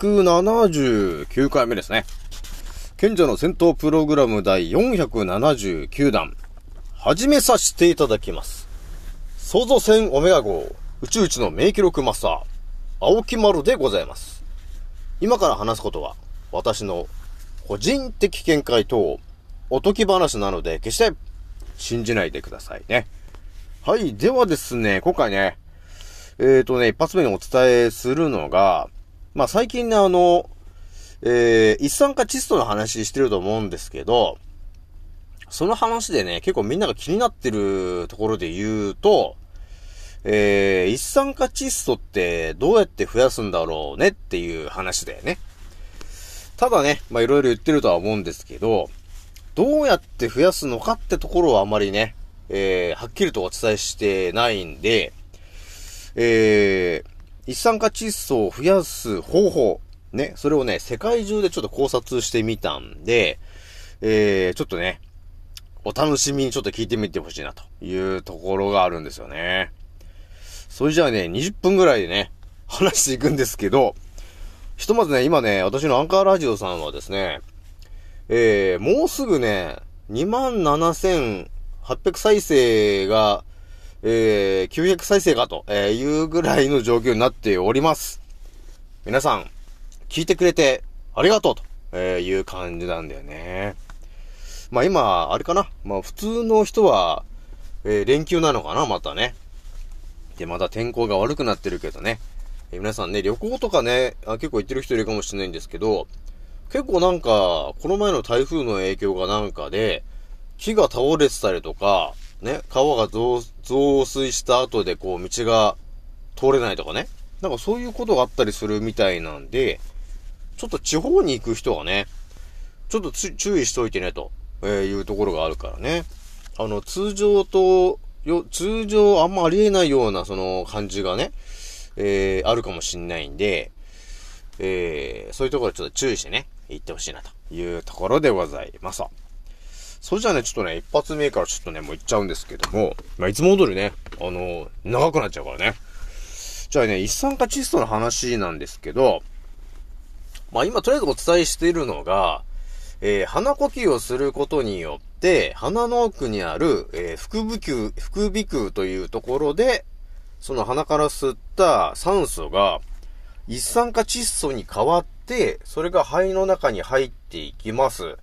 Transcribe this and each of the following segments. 579回目ですね。賢者の戦闘プログラム第479弾。始めさせていただきます。創造船オメガ号、宇宙一の名記録マスター、青木丸でございます。今から話すことは、私の個人的見解とおとぎ話なので、決して信じないでくださいね。はい、ではですね、今回ね、一発目にお伝えするのが、まあ、最近ね、一酸化窒素の話してると思うんですけど、その話でね、結構みんなが気になってるところで言うと、一酸化窒素ってどうやって増やすんだろうねっていう話だよね。ただね、まあ、いろいろ言ってるとは思うんですけど、どうやって増やすのかってところはあまりね、はっきりとお伝えしてないんで、一酸化窒素を増やす方法ね、それをね、世界中でちょっと考察してみたんで、ちょっとね、お楽しみにちょっと聞いてみてほしいなというところがあるんですよね。それじゃあね、20分ぐらいでね、話していくんですけど、ひとまずね、今ね、私のアンカーラジオさんはですね、もうすぐね、27,800 再生が900再生かというぐらいの状況になっております。皆さん、聞いてくれてありがとうという感じなんだよね。まあ今、あれかな。まあ普通の人は、連休なのかな、またね。で、また天候が悪くなってるけどね。皆さんね、旅行とかね、結構行ってる人いるかもしれないんですけど、結構なんか、この前の台風の影響がなんかで、木が倒れてたりとか、ね、川が増水した後でこう道が通れないとかね、なんかそういうことがあったりするみたいなんで、ちょっと地方に行く人はね、ちょっと注意しておいてねというところがあるからね、通常あんまありえないようなその感じがね、あるかもしんないんで、そういうところちょっと注意してね、行ってほしいなというところでございます。それじゃあね、ちょっとね、一発目からちょっとね、もういっちゃうんですけども、まあ、いつも通りね、長くなっちゃうからね。じゃあね、一酸化窒素の話なんですけど、まあ、今とりあえずお伝えしているのが、鼻呼吸をすることによって、鼻の奥にある、副鼻腔というところで、その鼻から吸った酸素が、一酸化窒素に変わって、それが肺の中に入っていきます。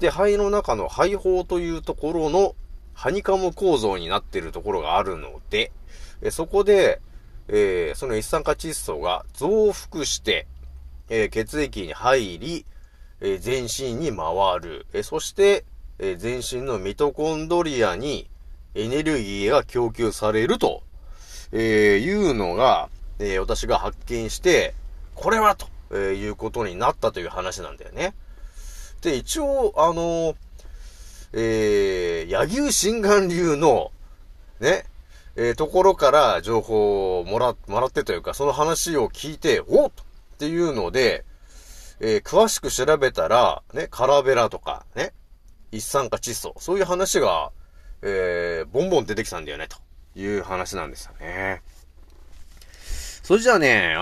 で、肺の中の肺胞というところのハニカム構造になっているところがあるので、そこで、その一酸化窒素が増幅して、血液に入り、全身に回る。そして、全身のミトコンドリアにエネルギーが供給されると、いうのが、私が発見して、これはと、いうことになったという話なんだよね。で、一応、柳生心眼流の、ね、ところから情報をもらってというか、その話を聞いて、おっっていうので、詳しく調べたら、ね、カラベラとか、ね、一酸化窒素、そういう話が、ボンボン出てきたんだよね、という話なんですよね。それじゃあね、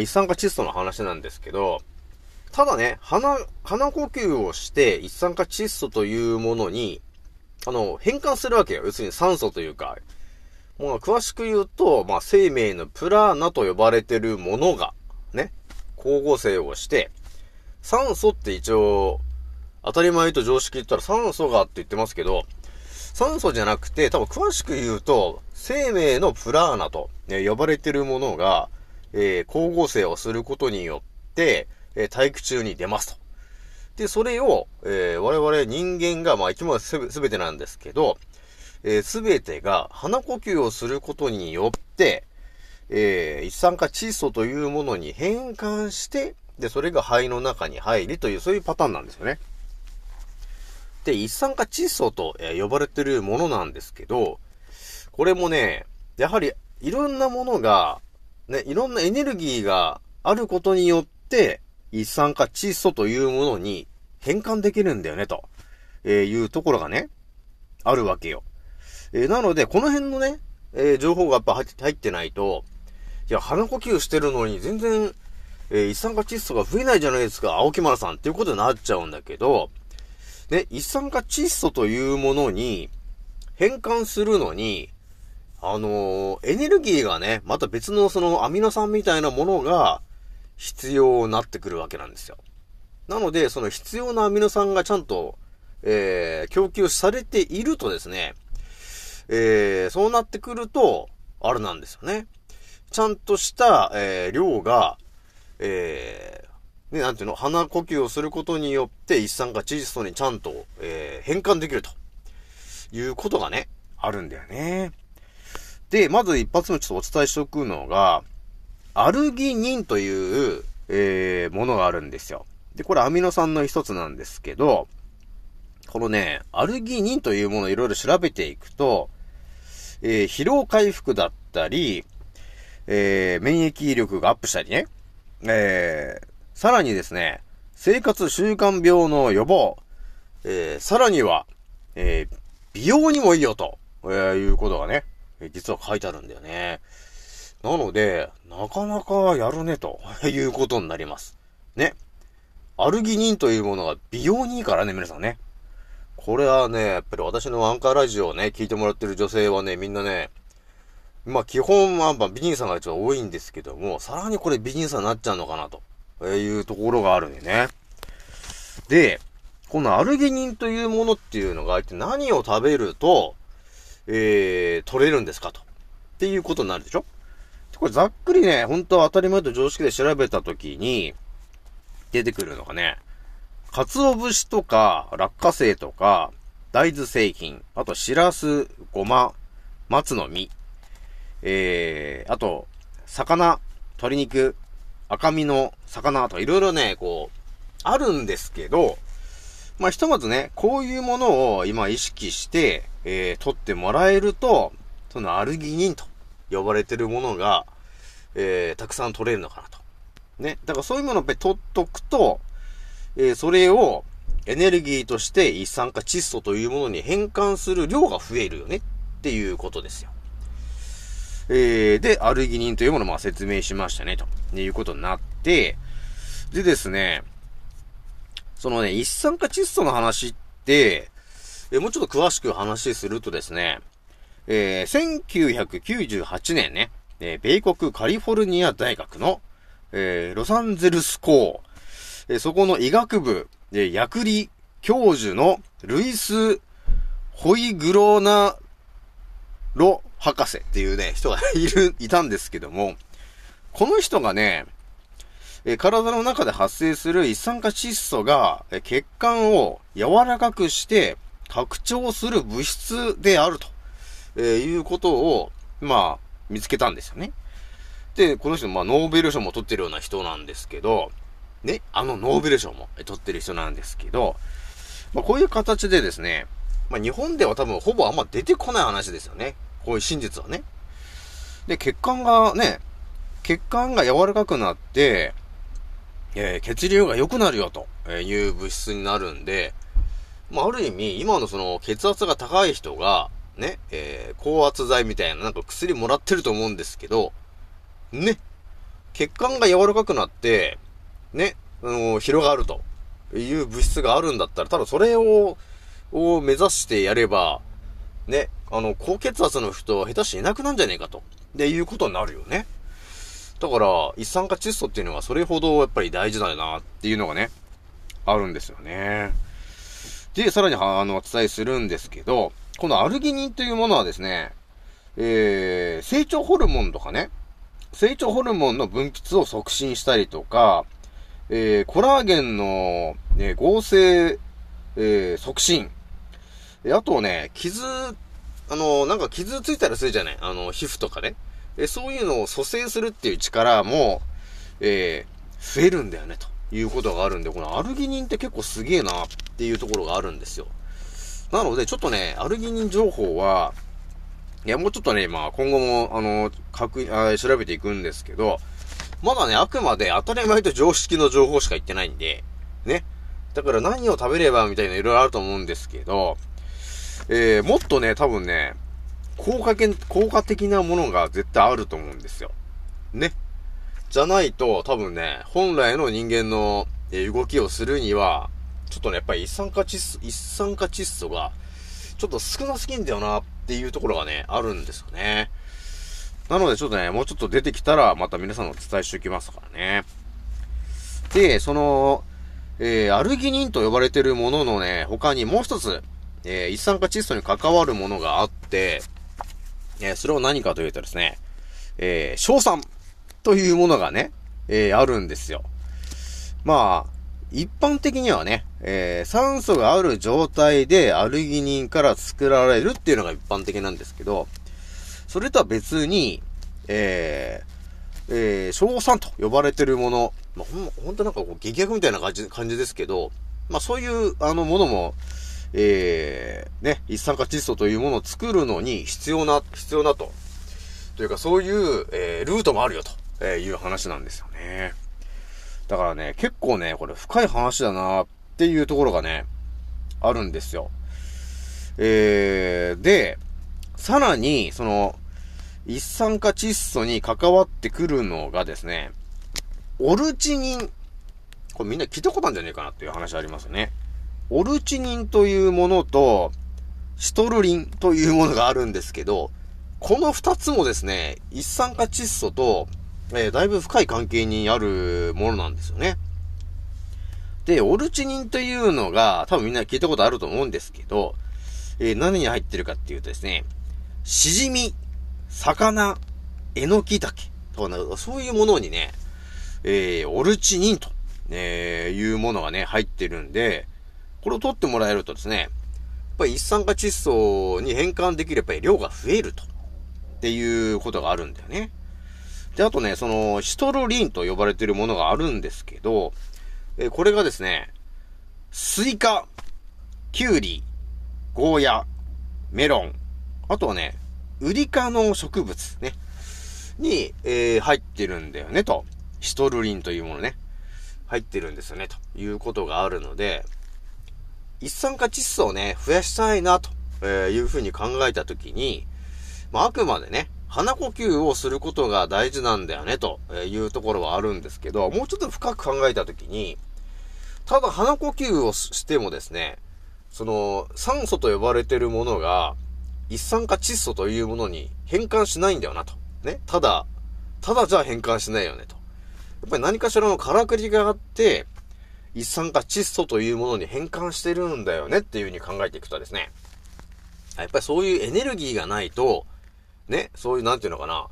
一酸化窒素の話なんですけど、ただね、鼻呼吸をして一酸化窒素というものに変換するわけよ。要するに酸素というか、もう詳しく言うと、まあ、生命のプラーナと呼ばれてるものが、ね、光合成をして、酸素って一応、当たり前と常識言ったら酸素がって言ってますけど、酸素じゃなくて、多分詳しく言うと、生命のプラーナと、ね、呼ばれてるものが、光合成をすることによって、大気中に出ますと。で、それを、我々人間が、まあ生き物すべてなんですけど、すべてが鼻呼吸をすることによって、一酸化窒素というものに変換して、で、それが肺の中に入りという、そういうパターンなんですよね。で、一酸化窒素と呼ばれてるものなんですけど、これもね、やはりいろんなものが、ね、いろんなエネルギーがあることによって、一酸化窒素というものに変換できるんだよね、というところがね、あるわけよ。なので、この辺のね、情報がやっぱ入ってないと、いや、鼻呼吸してるのに全然、一酸化窒素が増えないじゃないですか、青木丸さんっていうことになっちゃうんだけど、ね、一酸化窒素というものに変換するのに、エネルギーがね、また別のそのアミノ酸みたいなものが必要になってくるわけなんですよ。なので、その必要なアミノ酸がちゃんと、供給されているとですね、そうなってくると、あれなんですよね。ちゃんとした、量が、ね、なんていうの、鼻呼吸をすることによって一酸化窒素にちゃんと、変換できるということがね、あるんだよね。で、まず一発目ちょっとお伝えしておくのが、アルギニンという、ものがあるんですよ。で、これアミノ酸の一つなんですけど、このね、アルギニンというものをいろいろ調べていくと、疲労回復だったり、免疫力がアップしたりね、さらにですね、生活習慣病の予防、さらには、美容にもいいよと、いうことがね、実は書いてあるんだよね。なので、なかなかやるねということになります。ね。アルギニンというものが美容にいいからね、皆さんね。これはね、やっぱり私のアンカーラジオをね、聞いてもらってる女性はね、みんなね、まあ基本は美人さんが一番多いんですけども、さらにこれ美人さんになっちゃうのかなというところがあるんでね。で、このアルギニンというものっていうのが、何を食べると、取れるんですかと。っていうことになるでしょ。これざっくりね、本当は当たり前と常識で調べたときに、出てくるのがね、鰹節とか、落花生とか、大豆製品、あと、しらす、ごま、松の実、あと、魚、鶏肉、赤身の魚とかいろいろね、こう、あるんですけど、まあ、ひとまずね、こういうものを今意識して、取ってもらえると、そのアルギニンと呼ばれてるものが、たくさん取れるのかなと。ね。だからそういうものを取っとくと、それをエネルギーとして一酸化窒素というものに変換する量が増えるよねっていうことですよ。で、アルギニンというものをまあ説明しましたねということになって、でですね、そのね、一酸化窒素の話って、もうちょっと詳しく話するとですね、1998年ね、米国カリフォルニア大学の、ロサンゼルス校、そこの医学部、薬理教授のルイス・ホイグロナロ博士っていうね、人がいたんですけども、この人がね、体の中で発生する一酸化窒素が血管を柔らかくして拡張する物質であると、いうことを、まあ、見つけたんですよね。で、この人、まあ、ノーベル賞も取ってるような人なんですけど、ね、ノーベル賞も取ってる人なんですけど、まあ、こういう形でですね、まあ、日本では多分ほぼあんま出てこない話ですよね。こういう真実はね。で、血管が柔らかくなって、血流が良くなるよという物質になるんで、まあ、ある意味、今のその血圧が高い人が、ね、高圧剤みたいななんか薬もらってると思うんですけど、ね、血管が柔らかくなって、ね、広がるという物質があるんだったら、ただそれを、を目指してやれば、ね、高血圧の人は下手していなくなんじゃねえかと。で、いうことになるよね。だから、一酸化窒素っていうのはそれほどやっぱり大事だよなっていうのがね、あるんですよね。で、さらにお伝えするんですけど、このアルギニンというものはですね、成長ホルモンとかね、成長ホルモンの分泌を促進したりとか、コラーゲンの、ね、合成、促進。あとね、傷ついたりするじゃない、皮膚とかね。そういうのを蘇生するっていう力も、増えるんだよね、ということがあるんで、このアルギニンって結構すげえなっていうところがあるんですよ。なので、ちょっとね、アルギニン情報は、もうちょっとね、今後も、調べていくんですけど、まだね、あくまで当たり前と常識の情報しか言ってないんで、ね。だから何を食べればみたいな色々あると思うんですけど、もっとね、多分ね、効果的なものが絶対あると思うんですよ。ね。じゃないと、多分ね、本来の人間の動きをするには、ちょっとね、やっぱり一酸化窒素が、ちょっと少なすぎんだよな、っていうところがね、あるんですよね。なので、ちょっとね、もうちょっと出てきたら、また皆さんお伝えしておきますからね。で、アルギニンと呼ばれてるもののね、他にもう一つ、一酸化窒素に関わるものがあって、それを何かというとですね、硝酸というものがね、あるんですよ。まあ、一般的にはね、酸素がある状態でアルギニンから作られるっていうのが一般的なんですけど、それとは別に、硝酸と呼ばれてるもの、まあ、ほんとなんかこう激薬みたいな感じですけど、まあそういうものも、ね、一酸化窒素というものを作るのに必要なというかそういう、ルートもあるよという話なんですよね。だからね、結構ね、これ深い話だなっていうところがね、あるんですよ。で、さらに、一酸化窒素に関わってくるのがですね、オルチニン。これみんな聞いたことあるんじゃねえかなっていう話ありますよね。オルチニンというものと、シトルリンというものがあるんですけど、この二つもですね、一酸化窒素と、だいぶ深い関係にあるものなんですよね。で、オルチニンというのが、多分みんな聞いたことあると思うんですけど、何に入ってるかっていうとですね、シジミ、魚、エノキタケとか、そういうものにね、オルチニンと、いうものがね、入ってるんで、これを取ってもらえるとですね、やっぱり一酸化窒素に変換できれば量が増えると、っていうことがあるんだよね。で、あとね、シトルリンと呼ばれているものがあるんですけど、これがですね、スイカ、キュウリ、ゴーヤ、メロン、あとはね、ウリ科の植物ね、に、入ってるんだよね、と。シトルリンというものね、入ってるんですよね、ということがあるので、一酸化窒素をね、増やしたいな、というふうに考えたときに、まあ、あくまでね、鼻呼吸をすることが大事なんだよね、というところはあるんですけど、もうちょっと深く考えたときに、ただ鼻呼吸をしてもですね、酸素と呼ばれているものが、一酸化窒素というものに変換しないんだよな、と。ね。ただじゃあ変換しないよね、と。やっぱり何かしらのからくりがあって、一酸化窒素というものに変換してるんだよねっていう風に考えていくとですね。やっぱりそういうエネルギーがないと、ね、そういうなんていうのかな、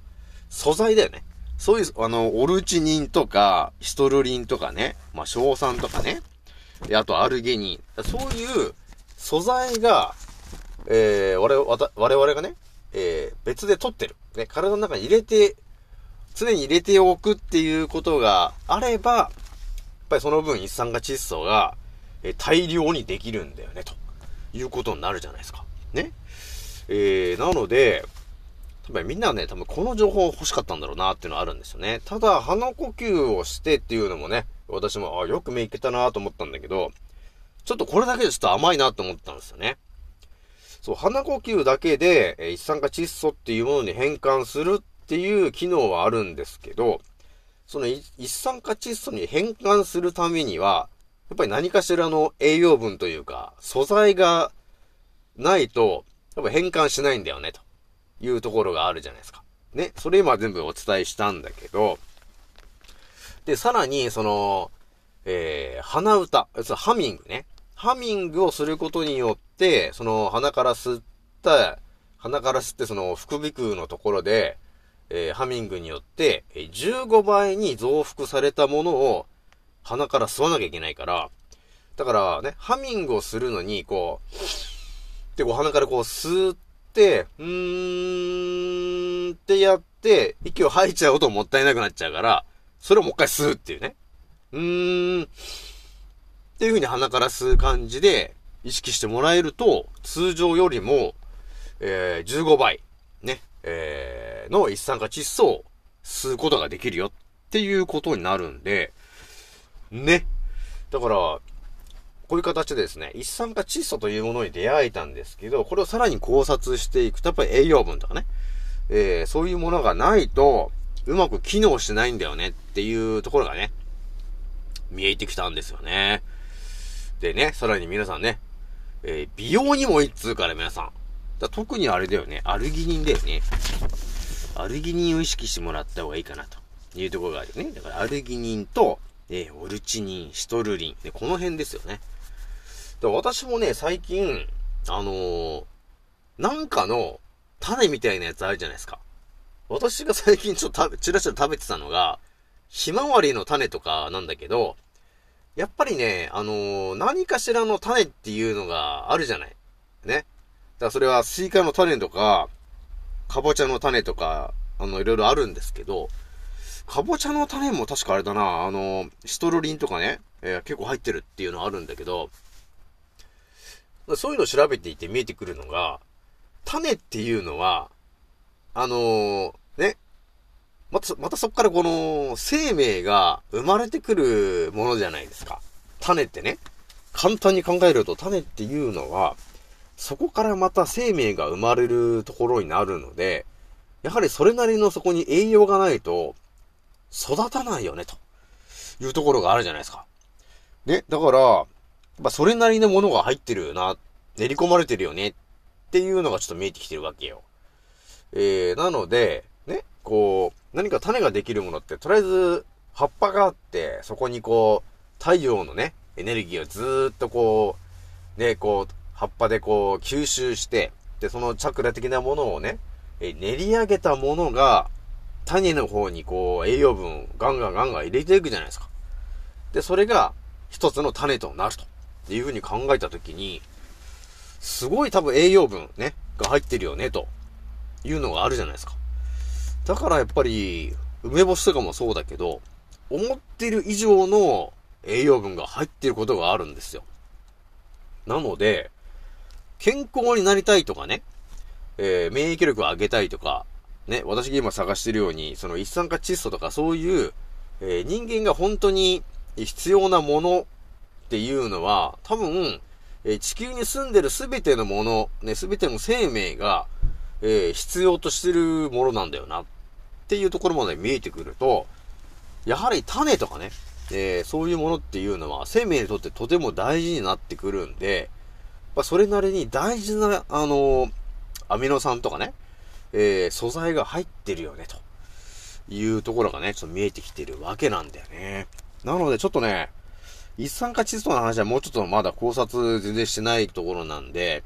素材だよね。そういう、オルチニンとか、シトルリンとかね、まあ、硝酸とかね、あとアルギニン。そういう素材が、我々がね、別で取ってる。ね、体の中に常に入れておくっていうことがあれば、やっぱりその分一酸化窒素が大量にできるんだよねということになるじゃないですかね。なので多分みんなはね、多分この情報欲しかったんだろうなっていうのはあるんですよね。ただ鼻呼吸をしてっていうのもね、私もよく目いけたなと思ったんだけど、ちょっとこれだけでちょっと甘いなと思ったんですよね。そう、鼻呼吸だけで一酸化窒素っていうものに変換するっていう機能はあるんですけど、その一酸化窒素に変換するためには、やっぱり何かしらの栄養分というか、素材がないと、多分変換しないんだよね、というところがあるじゃないですか。ね。それ今全部お伝えしたんだけど、で、さらに、その、鼻歌、ハミングね。ハミングをすることによって、その鼻から吸ってその副鼻腔のところで、ハミングによって15倍に増幅されたものを鼻から吸わなきゃいけないから、だからね、ハミングをするのに、こう、で、こう鼻からこう吸って、ってやって、息を吐いちゃうともったいなくなっちゃうから、それをもう一回吸うっていうね。っていう風に鼻から吸う感じで意識してもらえると、通常よりも、15倍、ね、の一酸化窒素を吸うことができるよっていうことになるんで、ね。だから、こういう形でですね、一酸化窒素というものに出会えたんですけど、これをさらに考察していくと、やっぱり栄養分とかね、そういうものがないと、うまく機能しないんだよねっていうところがね、見えてきたんですよね。でね、さらに皆さんね、美容にもいいっつうから皆さん。特にあれだよね、アルギニンだよね。アルギニンを意識してもらった方がいいかなというところがあるよね。だからアルギニンと、オルチニン、シトルリン、ね、この辺ですよね。だ私もね、最近、なんかの種みたいなやつあるじゃないですか。私が最近ちょっとチラチラ食べてたのが、ひまわりの種とかなんだけど、やっぱりね、何かしらの種っていうのがあるじゃない。ね。だからそれはスイカの種とか、かぼちゃの種とか、いろいろあるんですけど、かぼちゃの種も確かあれだな、シトルリンとかね、結構入ってるっていうのあるんだけど、そういうのを調べていて見えてくるのが、種っていうのは、ね、またそっからこの生命が生まれてくるものじゃないですか。種ってね、簡単に考えると種っていうのは、そこからまた生命が生まれるところになるので、やはりそれなりのそこに栄養がないと育たないよねというところがあるじゃないですか。ね、だから、それなりのものが入ってるよな、練り込まれてるよねっていうのがちょっと見えてきてるわけよ。なので、ね、こう、何か種ができるものって、とりあえず、葉っぱがあって、そこにこう、太陽のね、エネルギーをずーっとこう、ね、こう、葉っぱでこう、吸収して、で、そのチャクラ的なものをね、練り上げたものが、種の方にこう、栄養分をガンガン入れていくじゃないですか。で、それが、一つの種となるというふうに考えたときに、すごい多分栄養分ね、が入ってるよね、というのがあるじゃないですか。だからやっぱり、梅干しとかもそうだけど、思ってる以上の栄養分が入っていることがあるんですよ。なので、健康になりたいとかね、免疫力を上げたいとか、ね、私が今探してるように、その一酸化窒素とかそういう、人間が本当に必要なものっていうのは、多分、地球に住んでるすべてのもの、ね、すべての生命が、必要としてるものなんだよな。っていうところまで見えてくると、やはり種とかね、そういうものっていうのは生命にとってとても大事になってくるんで、それなりに大事な、アミノ酸とかね、素材が入ってるよね、というところがね、ちょっと見えてきてるわけなんだよね。なのでちょっとね、一酸化窒素の話はもうちょっとまだ考察全然してないところなんで、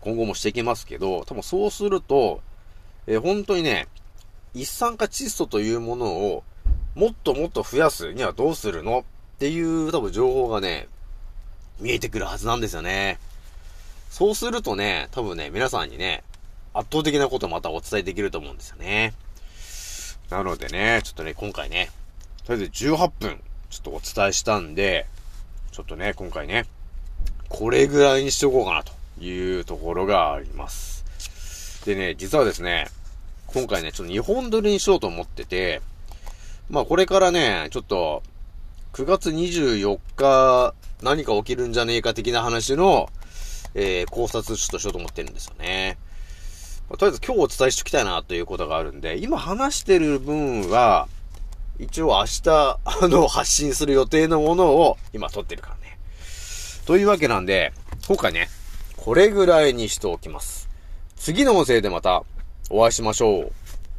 今後もしていきますけど、多分そうすると、本当にね、一酸化窒素というものをもっともっと増やすにはどうするのっていう多分情報がね、見えてくるはずなんですよね。そうするとね、多分ね、皆さんにね、圧倒的なことをまたお伝えできると思うんですよね。なのでね、ちょっとね、今回ね、とりあえず18分ちょっとお伝えしたんで、ちょっとね、今回ね、これぐらいにしておこうかなというところがあります。でね、実はですね、今回ね、ちょっと2本撮りにしようと思ってて、これからね、ちょっと、9月24日、何か起きるんじゃねえか的な話の、考察ちょっとしようと思ってるんですよね。とりあえず今日お伝えしておきたいなということがあるんで、今話してる分は、一応明日、発信する予定のものを今撮ってるからね。というわけなんで、今回ね、これぐらいにしておきます。次の音声でまたお会いしましょう。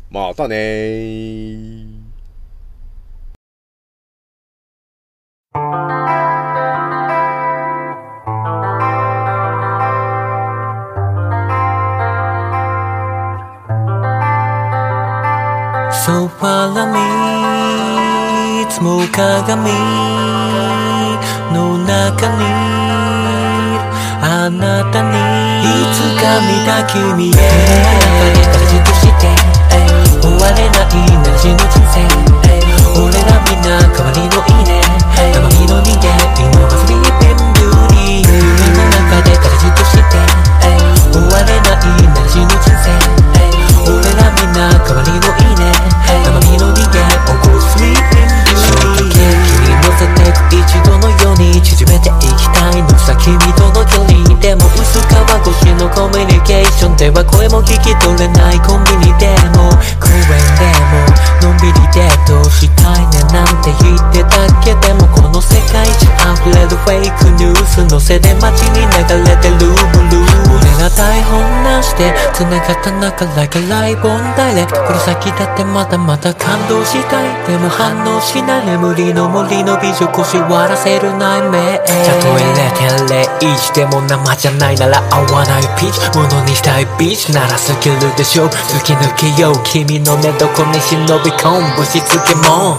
またねー。So follow me いつも鏡の中にあなたにいつか見た君へ形として終われないならしの人生俺らみんな代わりのいいねたまにの逃げ今はスリーペンブリー夢の中で形として終われないならしの人生俺らみんな代わりのいいねたまにの逃げをこうスリーペンブリー衝撃に乗せてく一度のように縮めていきたいのさ君との距離でも薄皮越しのコミュニケーションでは声も聞き取れないコンビニでも公園でものんびりデートしたいねなんて言ってたけでもこの世界中溢れるフェイクニュースのせで街に流れてるブルー俺ら台本なしで繋がった中 Like a live on direct この先だってまだまだ感動したいでも反応しない眠りの森の美女腰割らせる内面たとえ 0.01 でも生じゃないなら合わないピーチ物にしたいビーチならスキルでしょ突き抜けよう君の寝床に忍び込むぶしつけも